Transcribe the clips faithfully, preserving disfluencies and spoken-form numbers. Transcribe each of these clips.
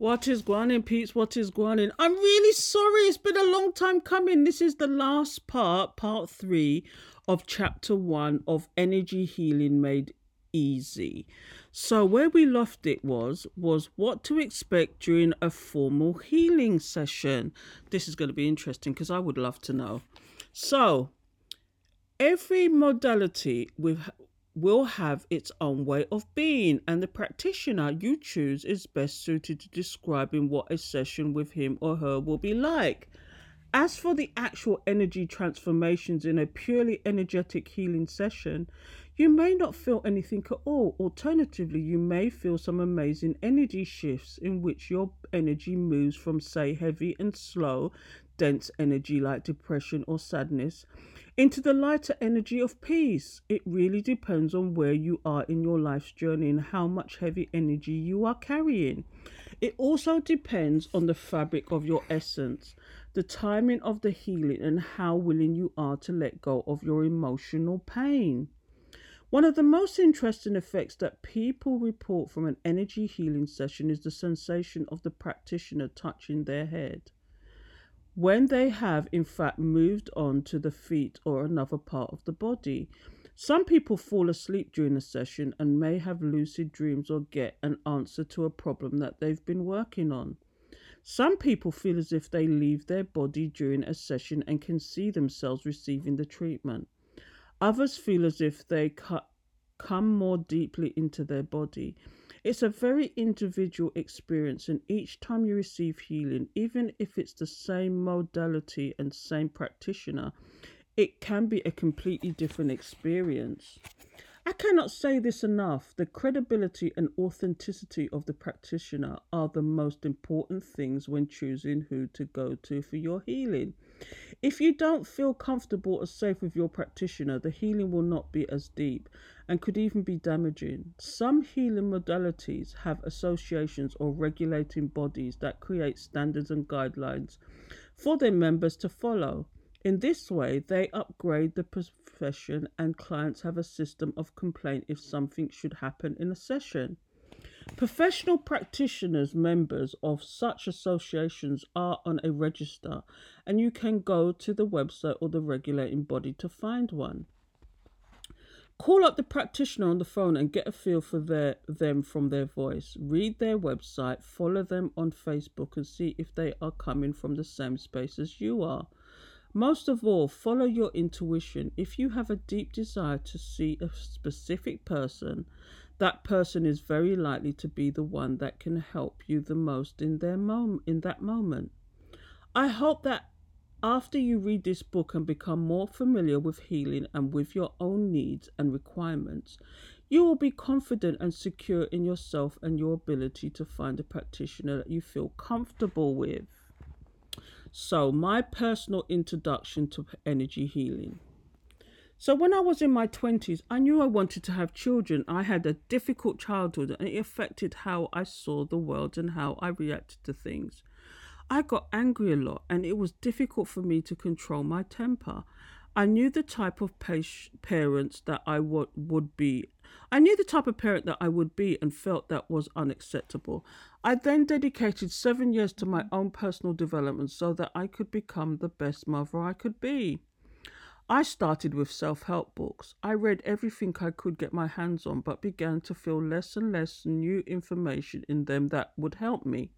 What is going on, peeps? What is going on? I'm really sorry. It's been a long time coming. This is the last part, part three of chapter one of Energy Healing Made Easy. So where we left it was, was what to expect during a formal healing session. This is going to be interesting because I would love to know. So every modality we've will have its own way of being, and the practitioner you choose is best suited to describing what a session with him or her will be like. As for the actual energy transformations in a purely energetic healing session, you may not feel anything at all. Alternatively, you may feel some amazing energy shifts in which your energy moves from, say, heavy and slow, dense energy like depression or sadness into the lighter energy of peace. It really depends on where you are in your life's journey and how much heavy energy you are carrying. It also depends on the fabric of your essence, the timing of the healing, and how willing you are to let go of your emotional pain. One of the most interesting effects that people report from an energy healing session is the sensation of the practitioner touching their head when they have, in fact, moved on to the feet or another part of the body. Some people fall asleep during a session and may have lucid dreams or get an answer to a problem that they've been working on. Some people feel as if they leave their body during a session and can see themselves receiving the treatment. Others feel as if they cu- come more deeply into their body. It's a very individual experience, and each time you receive healing, even if it's the same modality and same practitioner, it can be a completely different experience. I cannot say this enough. The credibility and authenticity of the practitioner are the most important things when choosing who to go to for your healing. If you don't feel comfortable or safe with your practitioner, the healing will not be as deep and could even be damaging. Some healing modalities have associations or regulating bodies that create standards and guidelines for their members to follow. In this way, they upgrade the profession, and clients have a system of complaint if something should happen in a session. Professional practitioners, members of such associations, are on a register, and you can go to the website or the regulating body to find one. Call up the practitioner on the phone and get a feel for their, them from their voice. Read their website, follow them on Facebook, and see if they are coming from the same space as you are. Most of all, follow your intuition. If you have a deep desire to see a specific person, that person is very likely to be the one that can help you the most in their mom- in that moment. I hope that after you read this book and become more familiar with healing and with your own needs and requirements, you will be confident and secure in yourself and your ability to find a practitioner that you feel comfortable with. So, my personal introduction to energy healing. So, when I was in my twenties, I knew I wanted to have children. I had a difficult childhood, and it affected how I saw the world and how I reacted to things. I got angry a lot, and it was difficult for me to control my temper. I knew the type of pa- parents that I w- would be. I knew the type of parent that I would be and felt that was unacceptable. I then dedicated seven years to my own personal development so that I could become the best mother I could be. I started with self-help books. I read everything I could get my hands on, but began to feel less and less new information in them that would help me.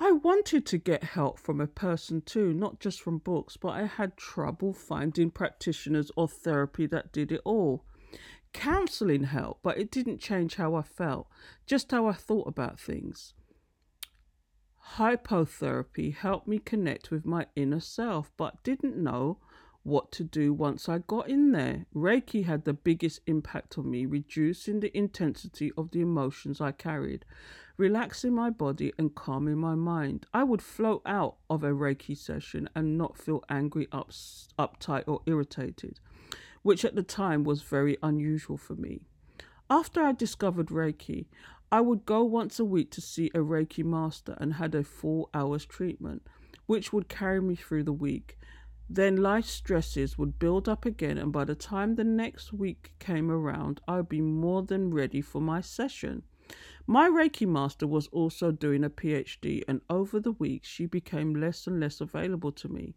I wanted to get help from a person too, not just from books, but I had trouble finding practitioners or therapy that did it all. Counselling helped, but it didn't change how I felt, just how I thought about things. Hypnotherapy helped me connect with my inner self, but didn't know what to do once I got in there. Reiki had the biggest impact on me, reducing the intensity of the emotions I carried, relaxing my body and calming my mind. I would float out of a Reiki session and not feel angry, ups, uptight or irritated, which at the time was very unusual for me. After I discovered Reiki, I would go once a week to see a Reiki master and had a four hours treatment, which would carry me through the week. Then life stresses would build up again, and by the time the next week came around, I would be more than ready for my session. My Reiki master was also doing a P H D, and over the weeks she became less and less available to me.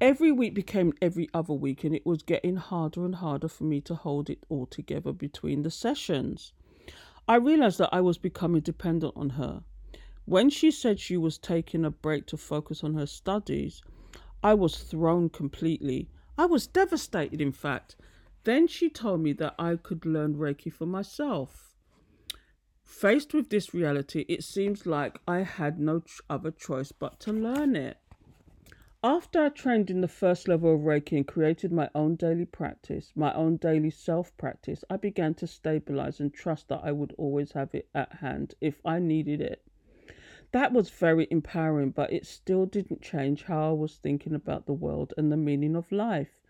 Every week became every other week, and it was getting harder and harder for me to hold it all together between the sessions. I realized that I was becoming dependent on her. When she said she was taking a break to focus on her studies, I was thrown completely. I was devastated, in fact. Then she told me that I could learn Reiki for myself. Faced with this reality, it seems like I had no other choice but to learn it. After I trained in the first level of Reiki and created my own daily practice, my own daily self-practice, I began to stabilize and trust that I would always have it at hand if I needed it. That was very empowering, but it still didn't change how I was thinking about the world and the meaning of life,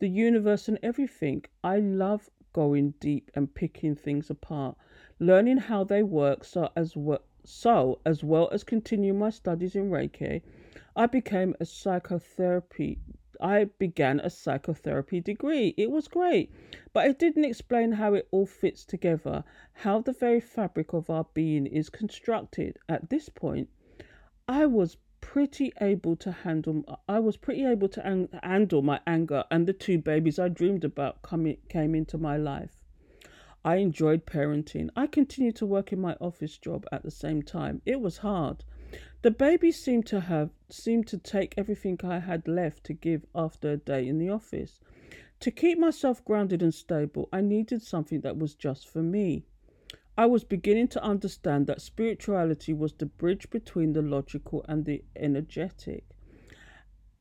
the universe and everything. I love going deep and picking things apart, learning how they work, so as well, so as well as continue my studies in Reiki, I became a psychotherapy. I began a psychotherapy degree. It was great, but it didn't explain how it all fits together, how the very fabric of our being is constructed. At this point, I was pretty able to handle. I was pretty able to an- handle my anger, and the two babies I dreamed about coming came into my life. I enjoyed parenting. I continued to work in my office job at the same time. It was hard. The baby seemed to have seemed to take everything I had left to give after a day in the office. To keep myself grounded and stable, I needed something that was just for me. I was beginning to understand that spirituality was the bridge between the logical and the energetic.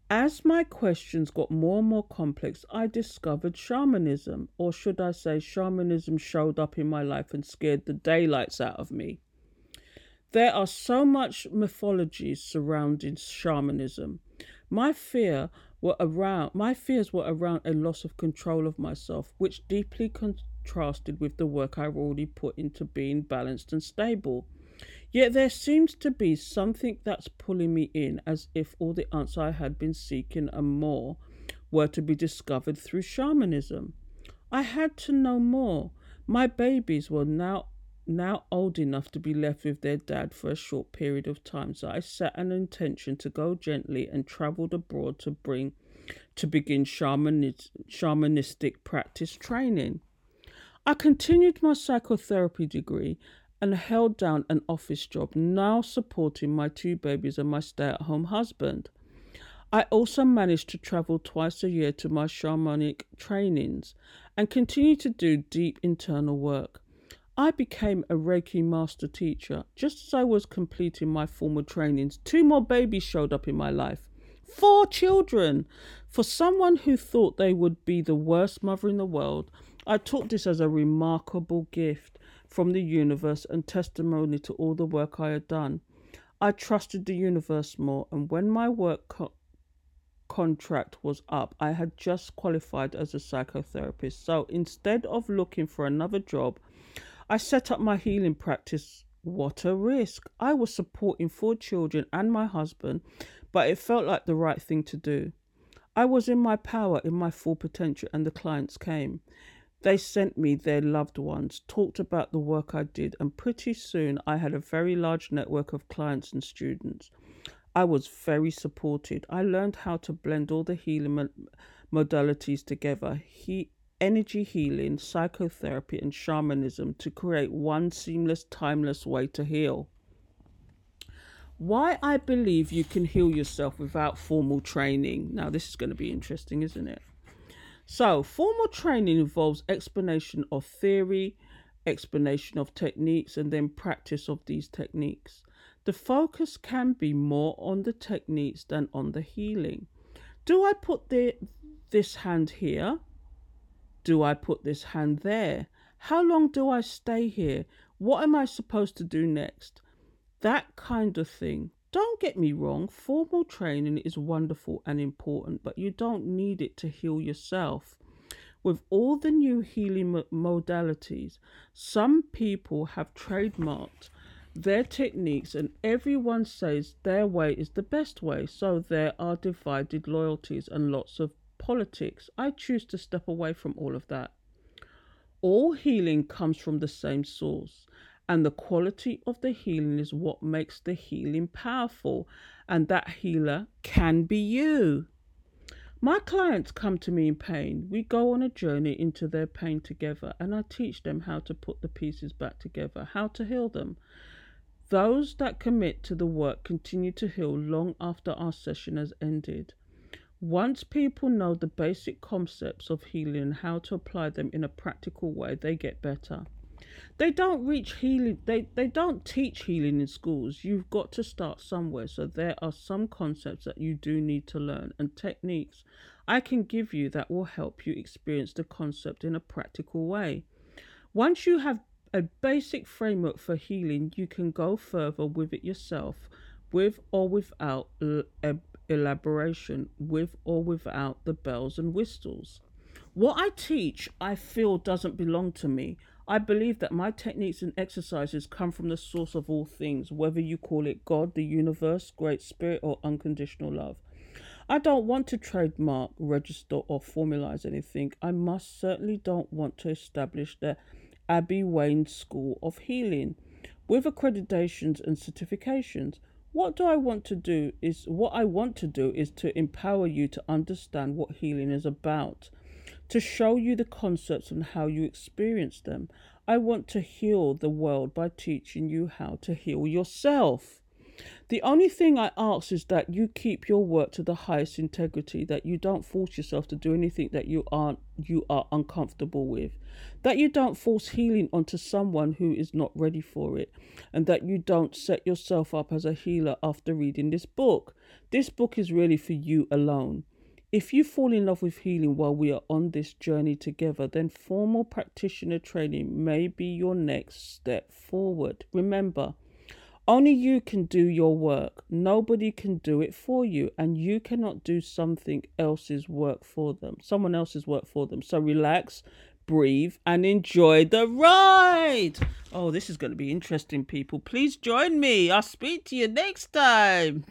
As my questions got more and more complex, I discovered shamanism, or should I say shamanism showed up in my life and scared the daylights out of me. There are so much mythology surrounding shamanism. My fear were around, my fears were around a loss of control of myself, which deeply contrasted with the work I've already put into being balanced and stable. Yet there seems to be something that's pulling me in, as if all the answers I had been seeking and more were to be discovered through shamanism. I had to know more. My babies were now now old enough to be left with their dad for a short period of time, so I set an intention to go gently and travelled abroad to bring to begin shamanis- shamanistic practice training. I continued my psychotherapy degree and held down an office job, now supporting my two babies and my stay-at-home husband. I also managed to travel twice a year to my shamanic trainings and continue to do deep internal work. I became a Reiki master teacher. Just as I was completing my formal trainings, two more babies showed up in my life. Four children! For someone who thought they would be the worst mother in the world, I took this as a remarkable gift from the universe and testimony to all the work I had done. I trusted the universe more, and when my work co- contract was up, I had just qualified as a psychotherapist. So instead of looking for another job, I set up my healing practice. What a risk! I was supporting four children and my husband, but it felt like the right thing to do. I was in my power, in my full potential, and the clients came. They sent me their loved ones, talked about the work I did, and pretty soon I had a very large network of clients and students. I was very supported. I learned how to blend all the healing modalities together, he, energy healing, psychotherapy, and shamanism to create one seamless, timeless way to heal. Why I believe you can heal yourself without formal training. Now, this is going to be interesting, isn't it? So, formal training involves explanation of theory, explanation of techniques, and then practice of these techniques. The focus can be more on the techniques than on the healing. Do I put the, this hand here? Do I put this hand there? How long do I stay here? What am I supposed to do next? That kind of thing. Don't get me wrong, formal training is wonderful and important, but you don't need it to heal yourself. With all the new healing modalities, some people have trademarked their techniques and everyone says their way is the best way, so there are divided loyalties and lots of politics. I choose to step away from all of that. All healing comes from the same source, And the quality of the healing is what makes the healing powerful. And that healer can be you. My clients come to me in pain. We go on a journey into their pain together, and I teach them how to put the pieces back together, how to heal them. Those that commit to the work continue to heal long after our session has ended. Once people know the basic concepts of healing and how to apply them in a practical way, they get better. They don't reach healing, they, they don't teach healing in schools. You've got to start somewhere. So there are some concepts that you do need to learn, and techniques I can give you that will help you experience the concept in a practical way. Once you have a basic framework for healing, you can go further with it yourself, with or without elaboration, with or without the bells and whistles. What I teach, I feel, doesn't belong to me. I believe that my techniques and exercises come from the source of all things, whether you call it God, the universe, Great Spirit, or unconditional love. I don't want to trademark, register, or formalize anything. I most certainly don't want to establish the Abbey Wayne School of Healing with accreditations and certifications. What do I want to do is what I want to do is to empower you to understand what healing is about, to show you the concepts and how you experience them. I want to heal the world by teaching you how to heal yourself. The only thing I ask is that you keep your work to the highest integrity, that you don't force yourself to do anything that you aren't, you are uncomfortable with, that you don't force healing onto someone who is not ready for it, and that you don't set yourself up as a healer after reading this book. This book is really for you alone. If you fall in love with healing while we are on this journey together, then formal practitioner training may be your next step forward. Remember, only you can do your work. Nobody can do it for you, and you cannot do something else's work for them, someone else's work for them. So relax, breathe, and enjoy the ride. Oh, this is going to be interesting, people. Please join me. I'll speak to you next time.